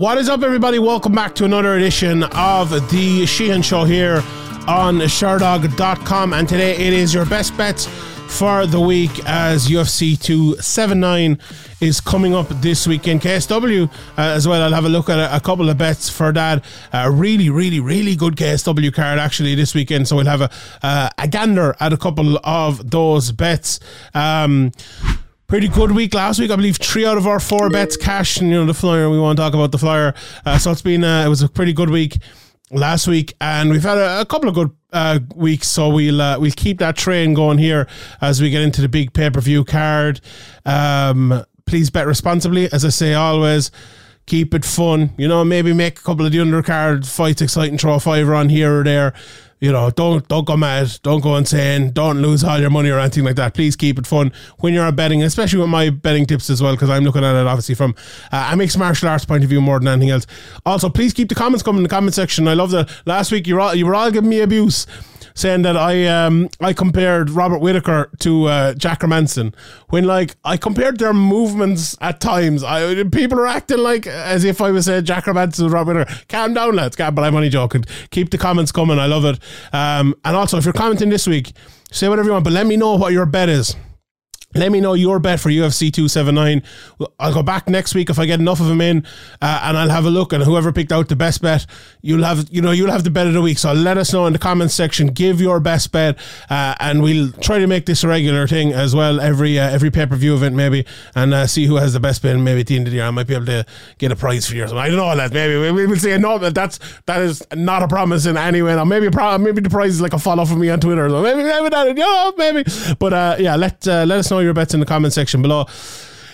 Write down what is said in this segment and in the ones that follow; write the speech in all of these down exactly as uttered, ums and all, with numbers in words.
What is up, everybody? Welcome back to another edition of the Sheehan Show here on Shardog dot com, and today it is your best bets for the week as U F C two seventy-nine is coming up this weekend. K S W uh, as well. I'll have a look at a, a couple of bets for that. Uh, really, really, really good K S W card actually this weekend. So we'll have a, uh, a gander at a couple of those bets. Um... Pretty good week last week. I believe three out of our four bets cashed. And, you know, the flyer, we won't talk about the flyer. Uh, so it's been, uh, it was a pretty good week last week. And we've had a, a couple of good uh, weeks. So we'll uh, we'll keep that train going here as we get into the big pay-per-view card. Um, please bet responsibly. As I say always, keep it fun. You know, maybe make a couple of the undercard fights exciting, throw a fiver on here or there. You know, don't don't go mad, don't go insane, don't lose all your money or anything like that. Please keep it fun when you're betting, especially with my betting tips as well, because I'm looking at it obviously from uh, a mixed martial arts point of view more than anything else. Also, please keep the comments coming in the comment section. I love that last week you all you were all giving me abuse, saying that I um I compared Robert Whittaker to uh, Jack Hermansson, when like I compared their movements at times. I people are acting like as if I was saying Jack Hermansson to Robert Whittaker. Calm down, lads. Calm, but I'm only joking. Keep the comments coming. I love it. Um, and also, if you're commenting this week, say whatever you want, but let me know what your bet is. Let me know your bet for U F C two seventy-nine. I'll go back next week if I get enough of them in, uh, and I'll have a look. And whoever picked out the best bet, you'll have, you know, you'll have the bet of the week. So let us know in the comments section. Give your best bet, uh, and we'll try to make this a regular thing as well. Every uh, every pay per view event maybe, and uh, see who has the best bet. And maybe at the end of the year, I might be able to get a prize for you or something. I don't know, lads. Maybe we will say no, but that's that is not a promise in any way. Now maybe a pro maybe the prize is like a follow from me on Twitter. Or maybe maybe that, you know, maybe. But uh, yeah, let uh, let us know your bets in the comment section below.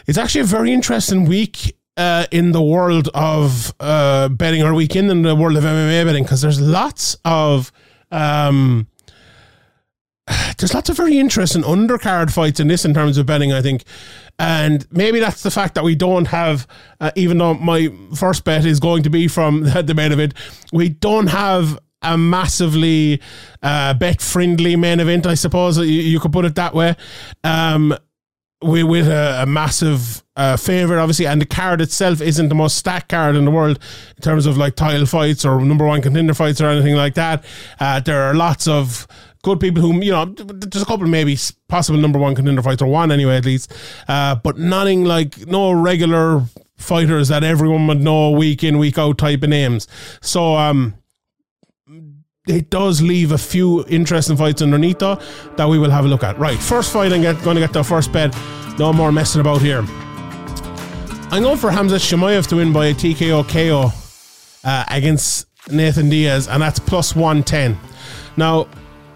It's actually a very interesting week uh, in the world of uh, betting, or weekend in the world of M M A betting, because there's lots of um, there's lots of very interesting undercard fights in this in terms of betting, I think. And maybe that's the fact that we don't have, uh, even though my first bet is going to be from the main event, we don't have a massively uh, bet-friendly main event, I suppose. You, you could put it that way. Um, we with a, a massive uh, favourite, obviously, and the card itself isn't the most stacked card in the world in terms of like title fights or number one contender fights or anything like that. Uh, there are lots of good people who, you know, there's a couple maybe possible number one contender fights, or one anyway at least, uh, but nothing like, no regular fighters that everyone would know week in, week out type of names. So, um, it does leave a few interesting fights underneath though that we will have a look at. Right, first fight I'm get, going to get the first bet. No more messing about here. I'm going for Khamzat Chimaev to win by a T K O K O uh, against Nate Diaz, and that's plus one ten. Now,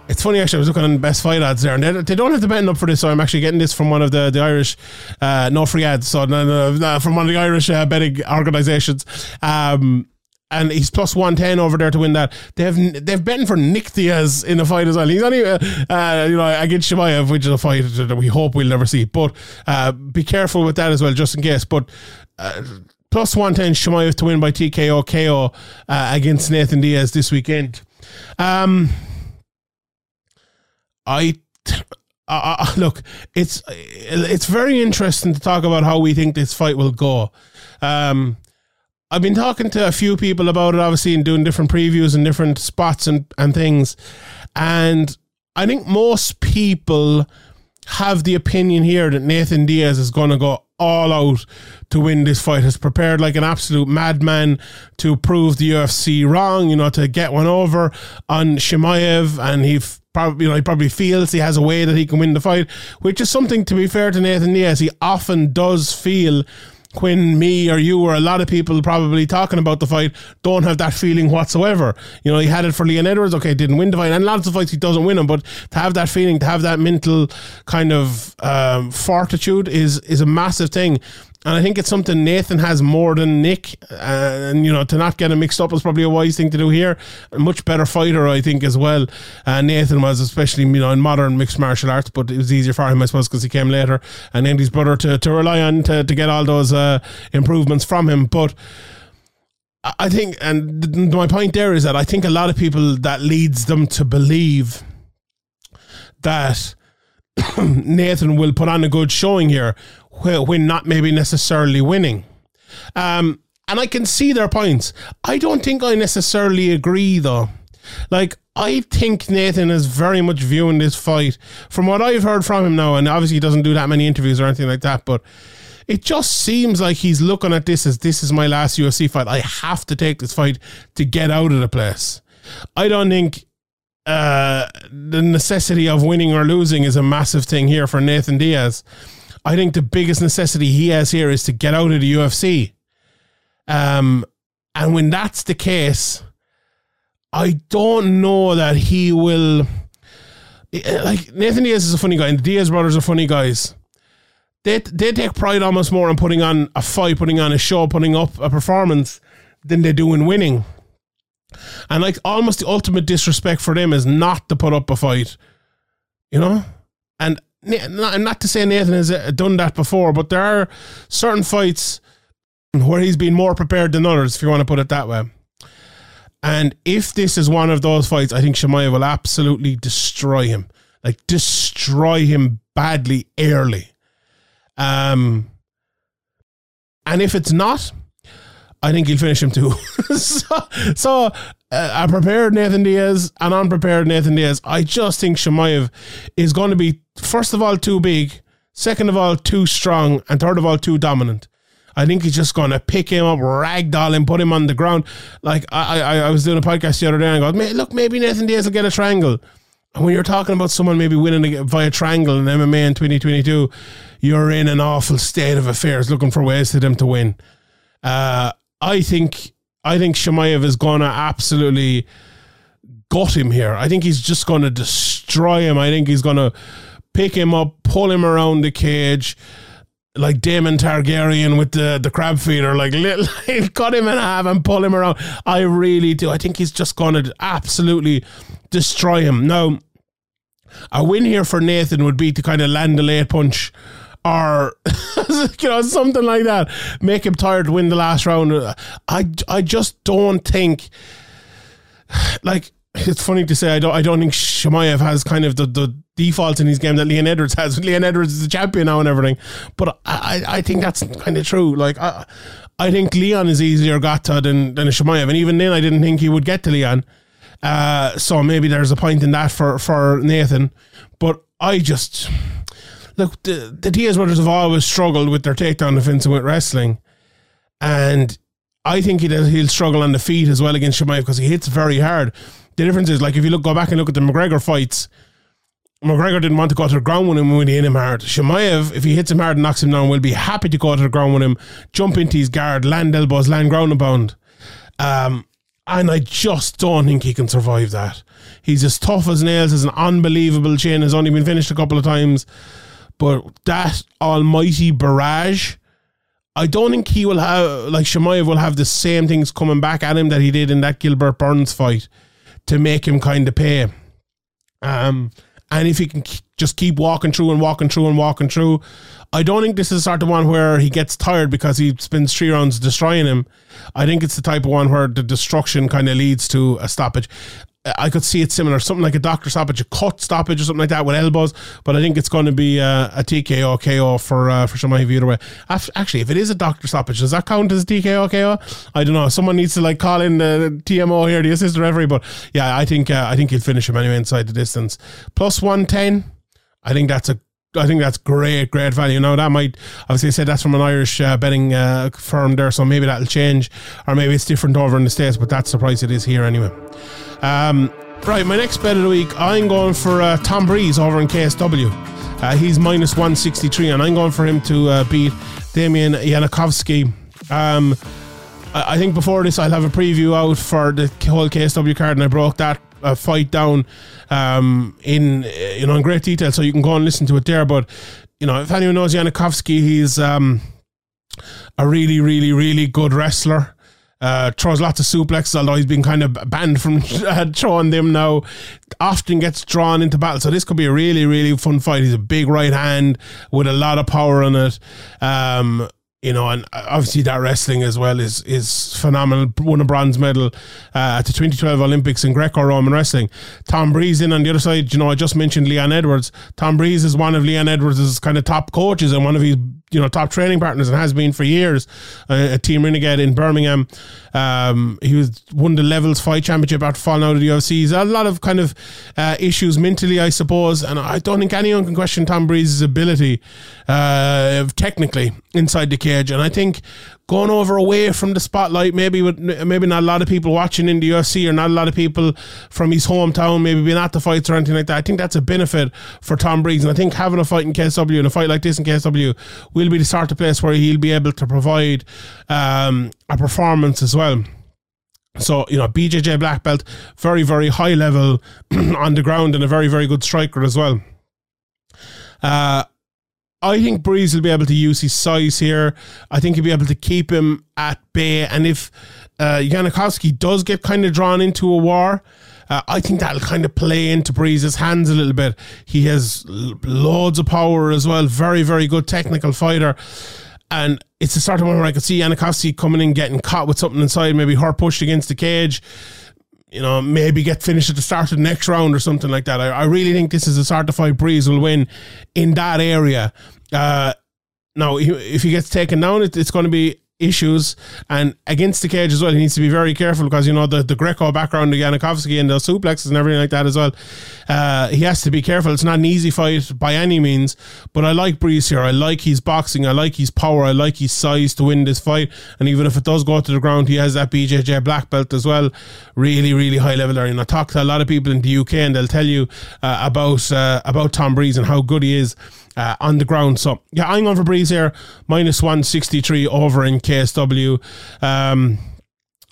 it's funny actually, I was looking at the best fight odds there, and they, they don't have the betting up for this, so I'm actually getting this from one of the, the Irish, uh, no free ads, so no, no, no, from one of the Irish uh, betting organisations. Um... And he's plus one ten over there to win that. They've they've betting for Nick Diaz in the fight as well. He's only uh, uh, you know, against Chimaev, which is a fight that we hope we'll never see. But uh, be careful with that as well, just in case. But uh, plus one ten Chimaev to win by T K O K O uh, against Nathan Diaz this weekend. Um, I. Uh, look, it's it's very interesting to talk about how we think this fight will go. Um. I've been talking to a few people about it, obviously, and doing different previews and different spots and, and things. And I think most people have the opinion here that Nathan Diaz is going to go all out to win this fight. Has prepared like an absolute madman to prove the U F C wrong, you know, to get one over on Chimaev. And he probably, you know, he probably feels he has a way that he can win the fight, which is something, to be fair to Nathan Diaz, he often does feel. When me or you or a lot of people probably talking about the fight don't have that feeling whatsoever. You know, he had it for Leon Edwards. Okay, didn't win the fight. And lots of fights he doesn't win them, but to have that feeling, to have that mental kind of um, fortitude is is a massive thing. And I think it's something Nathan has more than Nick. Uh, and, you know, to not get him mixed up is probably a wise thing to do here. A much better fighter, I think, as well. Uh, Nathan was, especially, you know, in modern mixed martial arts, but it was easier for him, I suppose, because he came later. And then his brother to, to rely on to, to get all those uh, improvements from him. But I think, and my point there is that I think a lot of people, that leads them to believe that Nathan will put on a good showing here, when not maybe necessarily winning. Um, And I can see their points. I don't think I necessarily agree, though. Like, I think Nathan is very much viewing this fight, from what I've heard from him now, and obviously he doesn't do that many interviews or anything like that, but it just seems like he's looking at this as, this is my last U F C fight. I have to take this fight to get out of the place. I don't think uh, the necessity of winning or losing is a massive thing here for Nathan Diaz. I think the biggest necessity he has here is to get out of the U F C. Um, and when that's the case, I don't know that he will. Like, Nathan Diaz is a funny guy, and the Diaz brothers are funny guys. They they take pride almost more in putting on a fight, putting on a show, putting up a performance than they do in winning. And like, almost the ultimate disrespect for them is not to put up a fight, you know. And not to say Nathan has done that before, but there are certain fights where he's been more prepared than others, if you want to put it that way. And if this is one of those fights, I think Chimaev will absolutely destroy him. Like, destroy him badly, early. Um, and if it's not, I think he'll finish him too. so so uh, I prepared Nathan Diaz and unprepared Nathan Diaz. I just think Chimaev is going to be, first of all, too big. Second of all, too strong. And third of all, too dominant. I think he's just going to pick him up, ragdoll him, put him on the ground. Like, I, I I was doing a podcast the other day and I go, look, maybe Nathan Diaz will get a triangle. And when you're talking about someone maybe winning via triangle in M M A in twenty twenty-two, you're in an awful state of affairs looking for ways for them to win. Uh, I think I think Chimaev is going to absolutely gut him here. I think he's just going to destroy him. I think he's going to pick him up, pull him around the cage, like Daemon Targaryen with the, the crab feeder, like, like cut him in half and pull him around. I really do. I think he's just going to absolutely destroy him. Now, a win here for Nathan would be to kind of land the late punch or, you know, something like that. Make him tired, win the last round. I, I just don't think, like, it's funny to say, I don't I don't think Chimaev has kind of the, the default in his game that Leon Edwards has. Leon Edwards is the champion now and everything. But I, I think that's kind of true. Like, I I think Leon is easier got to than, than Chimaev. And even then, I didn't think he would get to Leon. Uh, so maybe there's a point in that for, for Nathan. But I just... Look, the, the Diaz brothers have always struggled with their takedown defense and with wrestling. And I think he'll, he'll struggle on the feet as well against Chimaev because he hits very hard. The difference is, like, if you look, go back and look at the McGregor fights, McGregor didn't want to go to the ground with him when he hit him hard. Chimaev, if he hits him hard and knocks him down, will be happy to go to the ground with him, jump into his guard, land elbows, land ground and pound. Um, and I just don't think he can survive that. He's as tough as nails, as an unbelievable chin, has only been finished a couple of times. But that almighty barrage, I don't think he will have, like, Chimaev will have the same things coming back at him that he did in that Gilbert Burns fight, to make him kind of pay. Um, and if he can k- just keep walking through and walking through and walking through, I don't think this is the sort of one where he gets tired because he spends three rounds destroying him. I think it's the type of one where the destruction kind of leads to a stoppage. I could see it similar, something like a doctor stoppage, a cut stoppage or something like that with elbows, but I think it's going to be uh, a T K O K O for uh, for Chimaev either way. Actually, if it is a doctor stoppage, does that count as T K O K O? I don't know. Someone needs to like call in the T M O here, the assistant referee, but yeah, I think uh, I think he'll finish him anyway inside the distance. Plus one ten, I think that's a I think that's great, great value. Now, that might, obviously I said that's from an Irish uh, betting uh, firm there, so maybe that'll change, or maybe it's different over in the States, but that's the price it is here anyway. Um, right, my next bet of the week, I'm going for uh, Tom Breese over in K S W. Uh, he's minus one sixty-three, and I'm going for him to uh, beat Damian Janikowski. Um, I, I think before this, I'll have a preview out for the whole K S W card, and I broke that Uh, fight down um, in you know in great detail, so you can go and listen to it there. But you know, if anyone knows Janikowski, he's um, a really, really, really good wrestler. Uh, throws lots of suplexes, although he's been kind of banned from throwing them now. Often gets drawn into battle, so this could be a really, really fun fight. He's a big right hand with a lot of power on it. Um, you know, and obviously that wrestling as well is is phenomenal. Won a bronze medal uh, at the twenty twelve Olympics in Greco-Roman wrestling. Tom Breese in on the other side, you know, I just mentioned Leon Edwards. Tom Breese is one of Leon Edwards' kind of top coaches and one of his, you know, top training partners, and has been for years uh, at Team Renegade in Birmingham. Um, he was won the Levels Fight Championship after falling out of the U F C. He's a lot of kind of uh, issues mentally, I suppose, and I don't think anyone can question Tom Breese's ability uh, technically inside the cage. And I think going over away from the spotlight, maybe with maybe not a lot of people watching in the U F C, or not a lot of people from his hometown maybe being at the fights or anything like that, I think that's a benefit for Tom Breese. And I think having a fight in K S W, and a fight like this in K S W, will be the sort of place where he'll be able to provide um, a performance as well. So, you know, B J J black belt, very, very high level on the ground, and a very, very good striker as well. Uh, I think Breeze will be able to use his size here. I think he'll be able to keep him at bay. And if uh, Janikowski does get kind of drawn into a war, Uh, I think that'll kind of play into Breeze's hands a little bit. He has loads of power as well. Very, very good technical fighter. And it's the sort of one where I could see Janikowski coming in, getting caught with something inside, maybe her pushed against the cage, you know, maybe get finished at the start of the next round or something like that. I, I really think this is the sort of fight Breeze will win in that area. Uh, now, if he gets taken down, it, it's going to be issues, and against the cage as well, he needs to be very careful, because, you know, the, the Greco background of Janikowski and the suplexes and everything like that as well, uh, he has to be careful. It's not an easy fight by any means, but I like Breeze here. I like his boxing, I like his power, I like his size to win this fight. And even if it does go to the ground, he has that B J J black belt as well. Really, really high level there. And I talk to a lot of people in the U K, and they'll tell you uh, about uh, about Tom Breeze and how good he is Uh, on the ground. So yeah, I'm going for Breeze here, minus one sixty-three over in K S W. Um,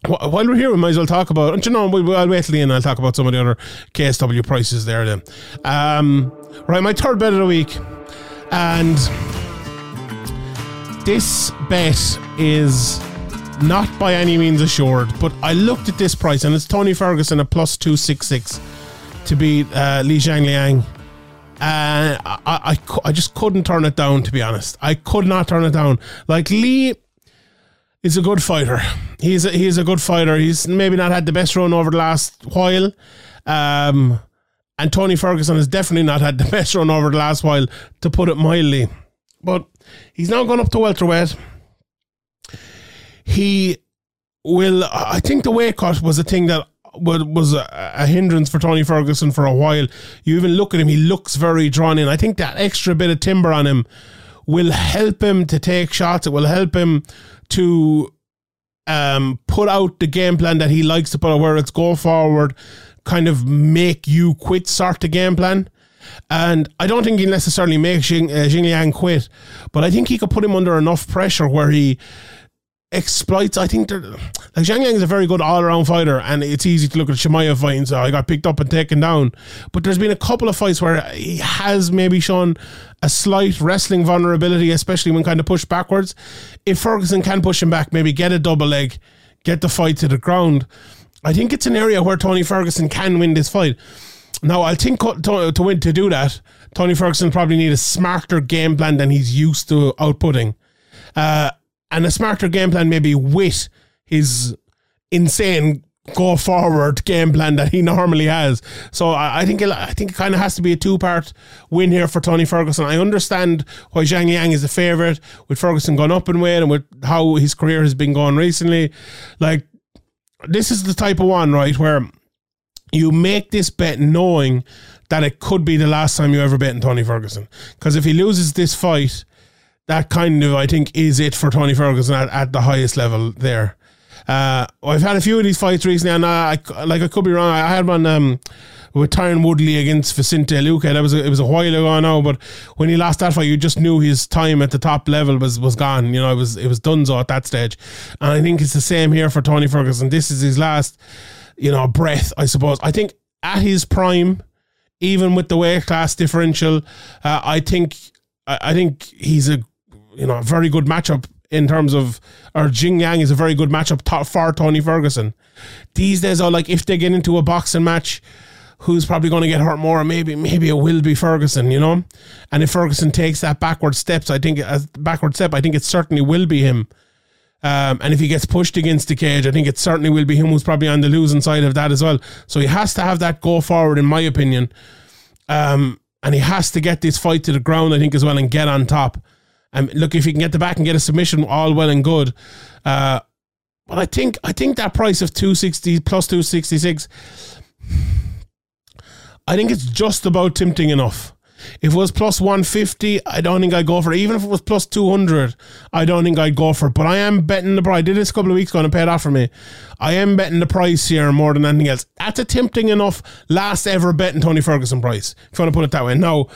wh while we're here, we might as well talk about, and you know, we, I'll wait till the end, I'll talk about some of the other K S W prices there then. Um, right, my third bet of the week, and this bet is not by any means assured, but I looked at this price, and it's Tony Ferguson at plus two sixty-six to beat uh, Li Jingliang. Uh, I, I, I just couldn't turn it down, to be honest. I could not turn it down. Like, Lee is a good fighter. He's a, he's a good fighter. He's maybe not had the best run over the last while. Um, and Tony Ferguson has definitely not had the best run over the last while, to put it mildly. But he's now gone up to welterweight. He will... I think the weight cut was a thing that was a, a hindrance for Tony Ferguson for a while. You even look at him, he looks very drawn in. I think that extra bit of timber on him will help him to take shots. It will help him to um, put out the game plan that he likes to put out, where it's go forward, kind of make you quit sort of game plan. And I don't think he'll necessarily make Jing, uh, Jingliang quit, but I think he could put him under enough pressure where he exploits. I think they're like, Jingliang is a very good all-around fighter, and it's easy to look at Chimaev fighting, so I got picked up and taken down, but there's been a couple of fights where he has maybe shown a slight wrestling vulnerability, especially when kind of pushed backwards. If Ferguson can push him back, maybe get a double leg, get the fight to the ground, I think it's an area where Tony Ferguson can win this fight. Now, I think to, to win to do that, Tony Ferguson probably need a smarter game plan than he's used to outputting, uh and a smarter game plan maybe with his insane go-forward game plan that he normally has. So I, I think it, I think it kind of has to be a two-part win here for Tony Ferguson. I understand why Jingliang is a favourite, with Ferguson gone up in weight and with how his career has been going recently. Like, this is the type of one, right, where you make this bet knowing that it could be the last time you ever bet in Tony Ferguson. Because if he loses this fight... that kind of, I think, is it for Tony Ferguson at, at the highest level there. Uh, I've had a few of these fights recently, and I, I like I could be wrong. I had one um, with Tyron Woodley against Vicente Luque. That was a, it was a while ago now, but when he lost that fight, you just knew his time at the top level was was gone. You know, it was it was donezo at that stage, and I think it's the same here for Tony Ferguson. This is his last, you know, breath, I suppose. I think at his prime, even with the weight class differential, uh, I think I, I think he's a You know, a very good matchup in terms of, or Jingliang is a very good matchup for Tony Ferguson. These days, though, like, if they get into a boxing match, who's probably going to get hurt more. Maybe maybe it will be Ferguson, you know. And if Ferguson takes that backward steps, I think as backward step, I think it certainly will be him. Um, and if he gets pushed against the cage, I think it certainly will be him who's probably on the losing side of that as well. So he has to have that go forward, in my opinion. Um, and he has to get this fight to the ground, I think, as well, and get on top. And um, look, if he can get the back and get a submission, all well and good. Uh, but I think I think that price of two sixty plus two sixty-six, I think it's just about tempting enough. If it was plus one fifty, I don't think I'd go for it. Even if it was plus two hundred, I don't think I'd go for it. But I am betting the price. I did this a couple of weeks ago and it paid off for me. I am betting the price here more than anything else. That's a tempting enough last ever betting Tony Ferguson price, if you want to put it that way. Now,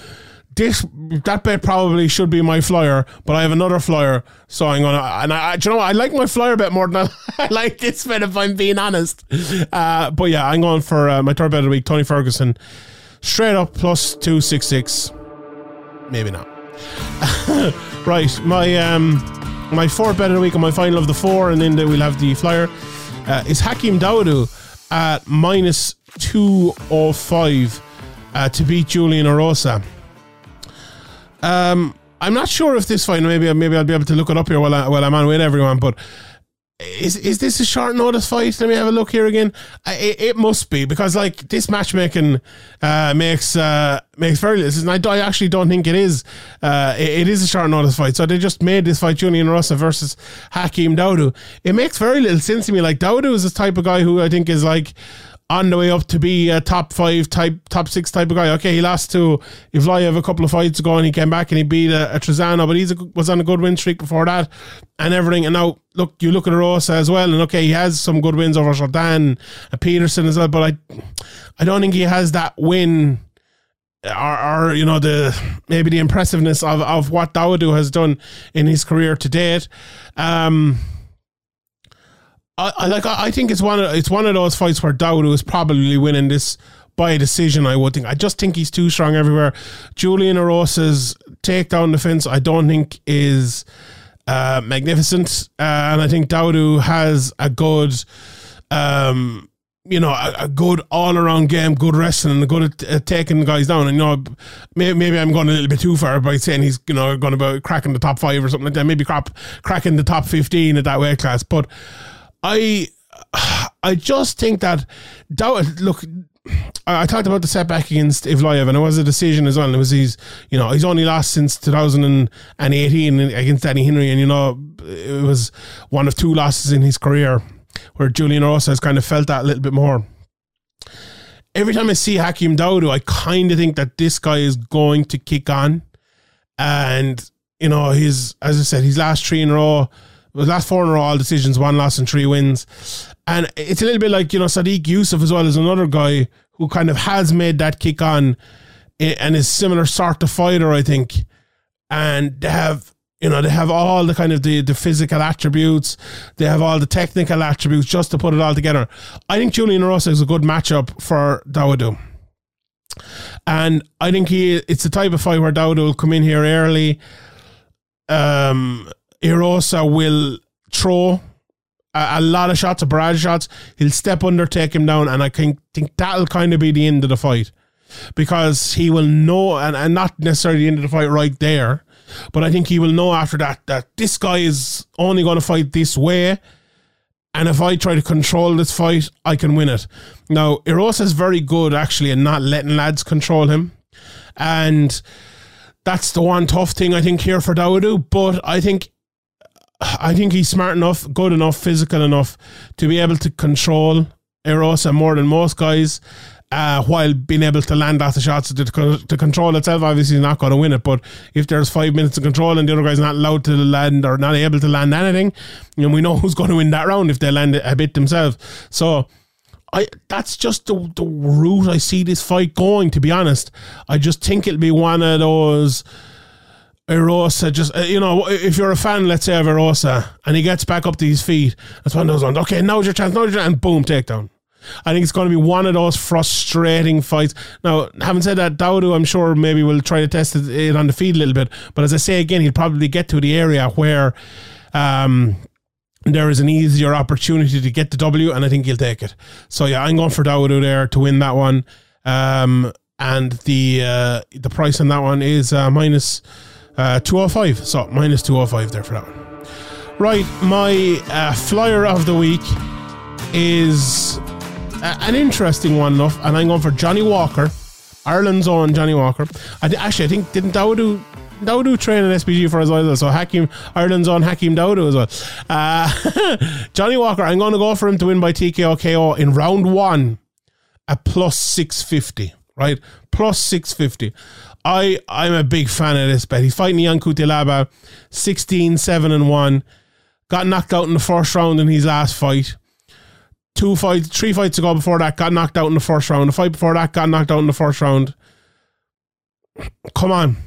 this that bet probably should be my flyer, but I have another flyer, so I'm gonna. And I, do you know what? I like my flyer bet more than I, I like this bet, if I'm being honest. Uh, but yeah, I'm going for uh, my third bet of the week, Tony Ferguson. Straight up plus two sixty-six. Maybe not. Right, my um, my fourth bet of the week, and my final of the four, and then we'll have the flyer, uh, is Hakeem Dawodu at minus two oh five uh, to beat Julian Erosa. Um, I'm not sure if this fight, maybe maybe I'll be able to look it up here while, I, while I'm on with everyone, but Is is this a short notice fight? Let me have a look here again. It, it must be, because like this matchmaking uh, makes uh, makes very little. And I, I actually don't think it is. Uh, it, it is a short notice fight. So they just made this fight, Julian Erosa versus Hakeem Dawodu. It makes very little sense to me. Like, Dawodu is this type of guy who I think is like on the way up to be a top five type, top six type of guy. Okay, he lost to Evloev a couple of fights ago, and he came back and he beat a, a Trezano, but he was on a good win streak before that and everything. And now, look, you look at Erosa as well, and okay, he has some good wins over Jordan Peterson as well, but I I don't think he has that win or, or you know, the maybe the impressiveness of, of what Dawodu has done in his career to date. Um... I, I like. I think it's one. Of, it's one of those fights where Dawodu is probably winning this by decision, I would think. I just think he's too strong everywhere. Julian Erosa's takedown defense, I don't think, is uh, magnificent, uh, and I think Dawodu has a good, um, you know, a, a good all-around game, good wrestling, good at uh, taking the guys down. And you know, maybe, maybe I'm going a little bit too far by saying he's, you know, going about cracking the top five or something like that. Maybe crap, cracking the top fifteen at that weight class, but. I I just think that, that look, I, I talked about the setback against Evloev, and it was a decision as well, and it was his, you know, he's only lost since two thousand eighteen against Danny Henry, and you know, it was one of two losses in his career where Julian Erosa has kind of felt that a little bit more. Every time I see Hakeem Dawodu, I kind of think that this guy is going to kick on, and you know, his, as I said, his last three in a row, the last four in a row, all decisions, one loss and three wins. And it's a little bit like, you know, Sadiq Yusuf as well as another guy who kind of has made that kick on and is similar sort of fighter, I think. And they have, you know, they have all the kind of the, the physical attributes. They have all the technical attributes just to put it all together. I think Julian Erosa is a good matchup for Dawodu. And I think he it's the type of fight where Dawodu will come in here early. Um... Erosa will throw a, a lot of shots, a barrage shots. He'll step under, take him down, and I think, think that'll kind of be the end of the fight, because he will know, and, and not necessarily the end of the fight right there, but I think he will know after that that this guy is only going to fight this way, and if I try to control this fight, I can win it. Now, Erosa's very good, actually, in not letting lads control him, and that's the one tough thing, I think, here for Dawodu, but I think I think he's smart enough, good enough, physical enough to be able to control Erosa more than most guys, uh, while being able to land off the shots. To, to control itself, obviously he's not going to win it, but if there's five minutes of control and the other guy's not allowed to land or not able to land anything, you know, we know who's going to win that round if they land a bit themselves. So I that's just the, the route I see this fight going, to be honest. I just think it'll be one of those... Erosa just, uh, you know, if you're a fan, let's say, of Erosa, and he gets back up to his feet, that's one of those ones, okay, now's your chance, now's your chance, and boom, takedown. I think it's going to be one of those frustrating fights. Now, having said that, Dawodu, I'm sure, maybe will try to test it on the feet a little bit, but as I say again, he'll probably get to the area where um, there is an easier opportunity to get the W, and I think he'll take it. So yeah, I'm going for Dawodu there to win that one. Um, and the uh, the price on that one is uh, minus uh, two oh five. So minus two oh five there for that one. Right, my uh, flyer of the week is a, an interesting one enough, and I'm going for Johnny Walker, Ireland's own Johnny Walker. I th- actually, I think, didn't Dawodu, Dawodu train in S P G for us either? So Hakeem, Ireland's own Hakeem Dawodu as well. Uh, Johnny Walker, I'm going to go for him to win by T K O K O in round one at plus six fifty, right? Plus six fifty. I, I'm a big fan of this bet. He's fighting Ion Cutelaba, sixteen seven and one. Got knocked out in the first round in his last fight. Two fights, three fights ago before that, got knocked out in the first round. The fight before that, got knocked out in the first round. Come on.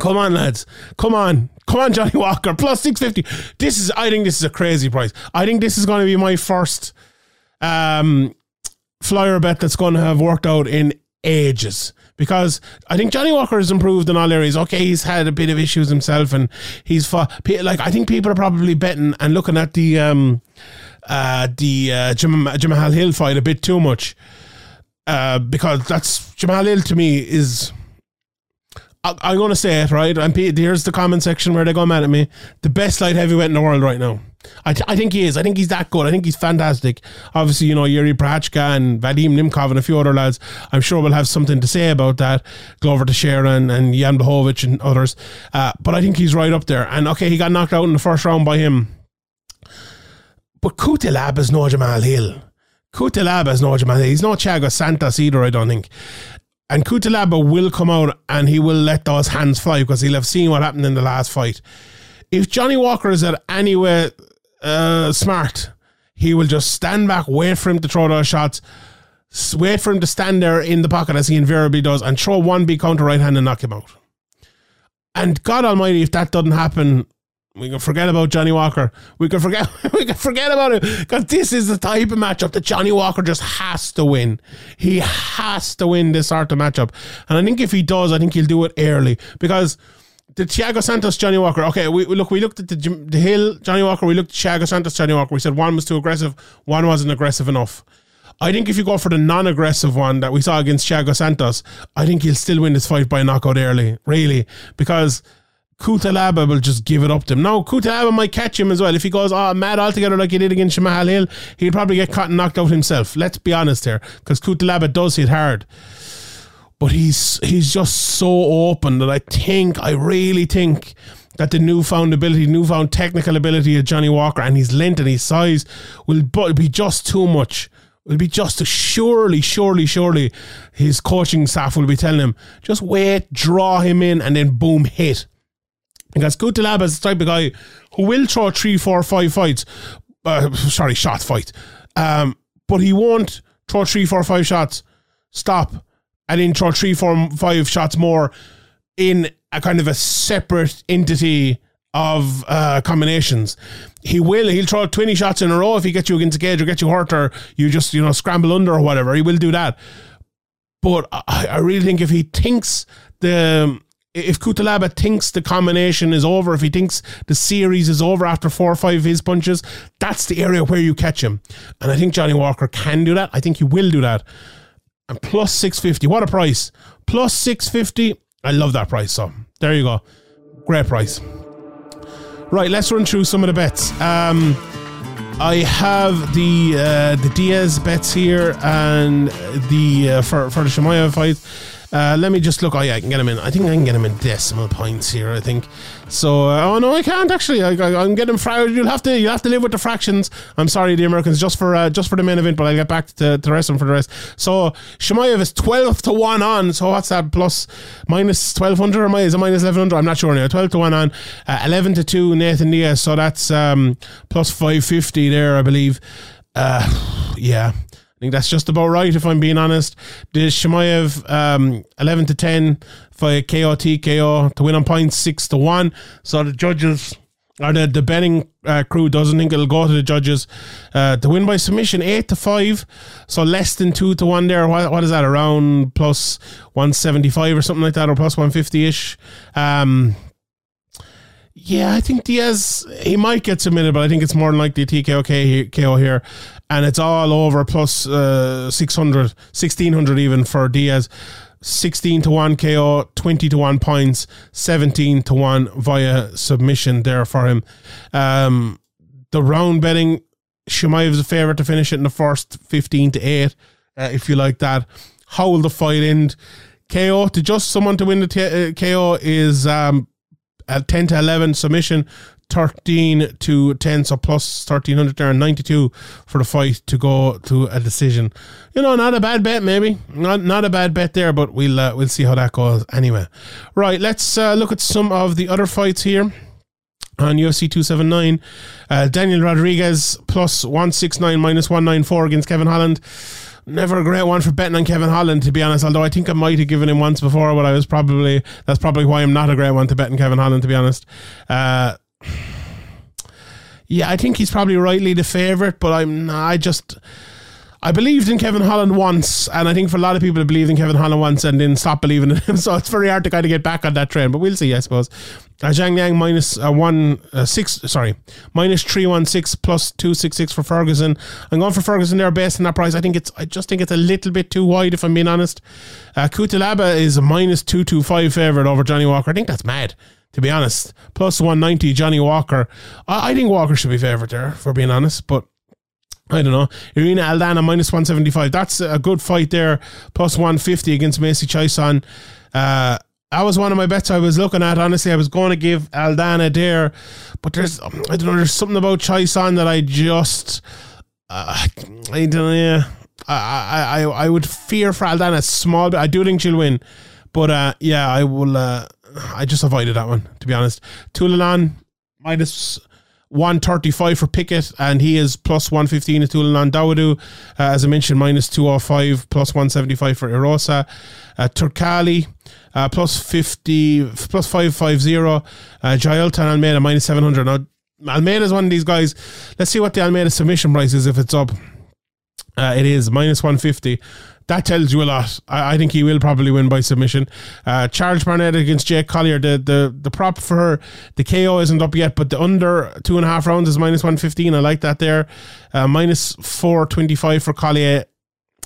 Come on, lads. Come on. Come on, Johnny Walker. Plus six fifty. This is, I think this is a crazy price. I think this is going to be my first um, flyer bet that's going to have worked out in ages. Because I think Johnny Walker has improved in all areas. Okay, he's had a bit of issues himself, and he's fought, like I think people are probably betting and looking at the um, uh, the uh, Jam- Jamahal Hill fight a bit too much, uh, because that's Jamahal Hill to me is. I- I'm gonna say it right. And here's the comment section where they go mad at me. The best light heavyweight in the world right now. I, th- I think he is. I think he's that good. I think he's fantastic. Obviously, you know, Yuri Prochka and Vadim Nimkov and a few other lads, I'm sure we'll have something to say about that. Glover Teixeira and, and Jan Blachowicz and others. Uh, but I think he's right up there. And okay, he got knocked out in the first round by him. But Cutelaba is no Jamahal Hill. Cutelaba is no Jamahal Hill. He's no Thiago Santos either, I don't think. And Cutelaba will come out and he will let those hands fly because he'll have seen what happened in the last fight. If Johnny Walker is at any way uh, smart, he will just stand back, wait for him to throw those shots, wait for him to stand there in the pocket as he invariably does, and throw one big counter right hand and knock him out. And God Almighty, if that doesn't happen, we can forget about Johnny Walker. We can forget. We can forget about him because this is the type of matchup that Johnny Walker just has to win. He has to win this sort of matchup, and I think if he does, I think he'll do it early because. The Thiago Santos, Johnny Walker. Okay, we, we look. We looked at the, the Hill, Johnny Walker. We looked at Thiago Santos, Johnny Walker. We said one was too aggressive, one wasn't aggressive enough. I think if you go for the non-aggressive one that we saw against Thiago Santos, I think he'll still win this fight by knockout early, really, because Cutelaba will just give it up to him. Now, Cutelaba might catch him as well. If he goes oh, mad altogether like he did against Jamahal Hill, he'll probably get caught and knocked out himself. Let's be honest here, because Cutelaba does hit hard. But he's he's just so open that I think, I really think that the newfound ability, newfound technical ability of Johnny Walker and his length and his size will be just too much. Will be just too, surely, surely, surely his coaching staff will be telling him, just wait, draw him in, and then boom, hit. Because Cutelaba is the type of guy who will throw three, four, five fights. Uh, sorry, shot fight. Um, but he won't throw three, four, five shots. Stop. And then throw three, four, five shots more in a kind of a separate entity of uh, combinations. He will. He'll throw twenty shots in a row if he gets you against a cage or gets you hurt or you just, you know, scramble under or whatever. He will do that. But I, I really think if he thinks the... If Cutelaba thinks the combination is over, if he thinks the series is over after four or five of his punches, that's the area where you catch him. And I think Johnny Walker can do that. I think he will do that. And plus six fifty. What a price. Plus six fifty. I love that price. So there you go. Great price. Right, let's run through some of the bets. Um, I have the uh, the Diaz bets here and the uh, for, for the Chimaev fight. Uh, let me just look. Oh, yeah, I can get him in. I think I can get him in decimal points here, I think. So, uh, oh, no, I can't, actually. I, I, I'm getting... Fra- you'll have to you'll have to live with the fractions. I'm sorry, the Americans, just for uh, just for the main event, but I'll get back to, to the rest of them for the rest. So, Chimaev is twelve to one on. So, what's that? Plus, minus twelve hundred? Or is it minus eleven hundred? I'm not sure now. twelve to one on. Uh, eleven to two, Nathan Diaz. So, that's um, plus five fifty there, I believe. Uh, yeah. I think that's just about right, if I'm being honest. The Chimaev, um eleven to ten for K O T K O to win on points, six to one. So the judges, or the, the betting uh, crew doesn't think it'll go to the judges. Uh, to win by submission, eight to five. So less than two to one there. What, what is that, around plus one seventy-five or something like that, or plus one fifty-ish? Um, Yeah, I think Diaz, he might get submitted, but I think it's more than likely T K O K O here. And it's all over, plus uh, six hundred, sixteen hundred even for Diaz. sixteen to one K O, twenty to one points, seventeen to one via submission there for him. Um, the round betting, Chimaev is a favourite to finish it in the first, fifteen to eight, uh, if you like that. How will the fight end? K O, to just someone to win the t- uh, K O is... Um, at ten to eleven, submission thirteen to ten, so plus thirteen hundred there, and ninety-two for the fight to go to a decision. You know, not a bad bet, maybe. Not not a bad bet there, but we'll uh, we'll see how that goes anyway. Right, let's uh, look at some of the other fights here on U F C two seventy-nine. Uh, Daniel Rodriguez plus one sixty-nine, minus one ninety-four against Kevin Holland. Never a great one for betting on Kevin Holland, to be honest, although I think I might have given him once before, but I was probably, that's probably why I'm not a great one to bet on Kevin Holland, to be honest. Uh, yeah, I think he's probably rightly the favourite, but I'm, I just, I believed in Kevin Holland once, and I think for a lot of people that believed in Kevin Holland once and then stopped believing in him, so it's very hard to kind of get back on that train, but we'll see, I suppose. Uh, Zhang Liang minus uh, one uh, six, sorry, minus three one six plus two six six for Ferguson. I'm going for Ferguson there based on that price. I think it's, I just think it's a little bit too wide if I'm being honest. Uh, Cutelaba is a minus two two five favorite over Johnny Walker. I think that's mad, to be honest. Plus one ninety Johnny Walker. I, I think Walker should be favorite there, for being honest, but I don't know. Irene Aldana minus one seventy five. That's a good fight there. Plus one fifty against Macy Chiasson. Uh. That was one of my bets I was looking at. Honestly, I was going to give Aldana there, but there's, I don't know, there's something about Chiasson that I just, uh, I don't know. I, I, I would fear for Aldana a small bit. I do think she'll win, but uh, yeah, I will. Uh, I just avoided that one, to be honest. Tulalan minus one thirty-five for Pickett, and he is plus one fifteen at Julian Dawodu. Uh, as I mentioned, minus two oh five, plus one seventy-five for Erosa. Uh, Turkali, uh, plus fifty, plus five fifty. Uh, Jailton Almeida, minus seven hundred. Now, Almeida's one of these guys. Let's see what the Almeida submission price is if it's up. Uh, it is, minus one fifty. That tells you a lot. I, I think he will probably win by submission. Uh, Charles Barnett against Jake Collier. The, the the prop for her, the K O isn't up yet, but the under two and a half rounds is minus one fifteen. I like that there. Uh, minus four twenty-five for Collier.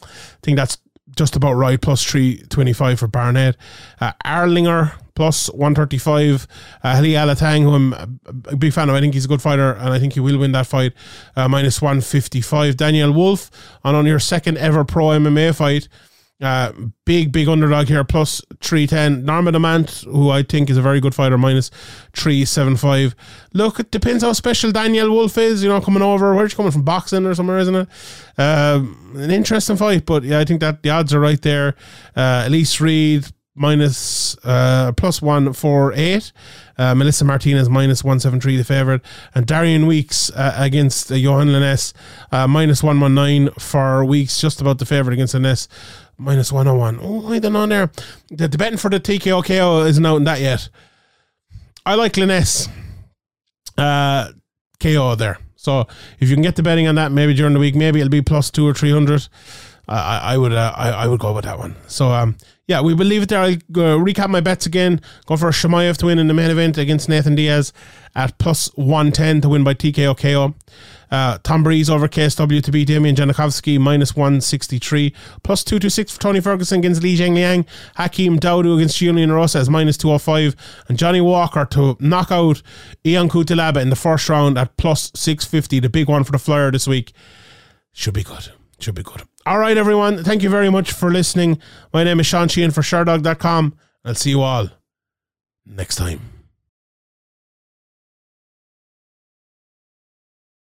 I think that's just about right. Plus three twenty-five for Barnett. Uh, Erlinger, plus one thirty-five. Uh, Hali Alatang, who I'm a big fan of. I think he's a good fighter, and I think he will win that fight. Uh, minus one fifty-five. Daniel Wolf, on on your second ever pro M M A fight. Uh, big, big underdog here, plus three ten. Norma Demant, who I think is a very good fighter, minus three seventy-five. Look, it depends how special Daniel Wolf is, you know, coming over. Where's she coming from? Boxing or somewhere, isn't it? Uh, an interesting fight, but yeah, I think that the odds are right there. Uh, Elise Reed, minus uh, plus one forty-eight. uh, Melissa Martinez minus one seventy-three, the favourite, and Darian Weeks uh, against uh, Johan Linnes, uh, minus one nineteen for Weeks, just about the favourite against Linnes, minus one oh one. Oh, I don't know there, the, the betting for the T K O K O isn't out in that yet. I like Linnes uh, K O there, so if you can get the betting on that maybe during the week, maybe it'll be plus two or three hundred. I, I would uh, I, I would go with that one. So um, yeah, we will leave it there. I'll uh, recap my bets again. Go for Chimaev to win in the main event against Nathan Diaz at plus one ten to win by T K O K O. Uh, Tom Breese over K S W to beat Damian Janikowski, minus one sixty-three. Plus two twenty-six for Tony Ferguson against Li Jingliang. Hakeem Dawodu against Julian Erosa is minus two oh five. And Johnny Walker to knock out Ion Cutelaba in the first round at plus six fifty. The big one for the flyer this week. Should be good. Should be good. All right, everyone. Thank you very much for listening. My name is Sean Sheehan for Shardog dot com. I'll see you all next time.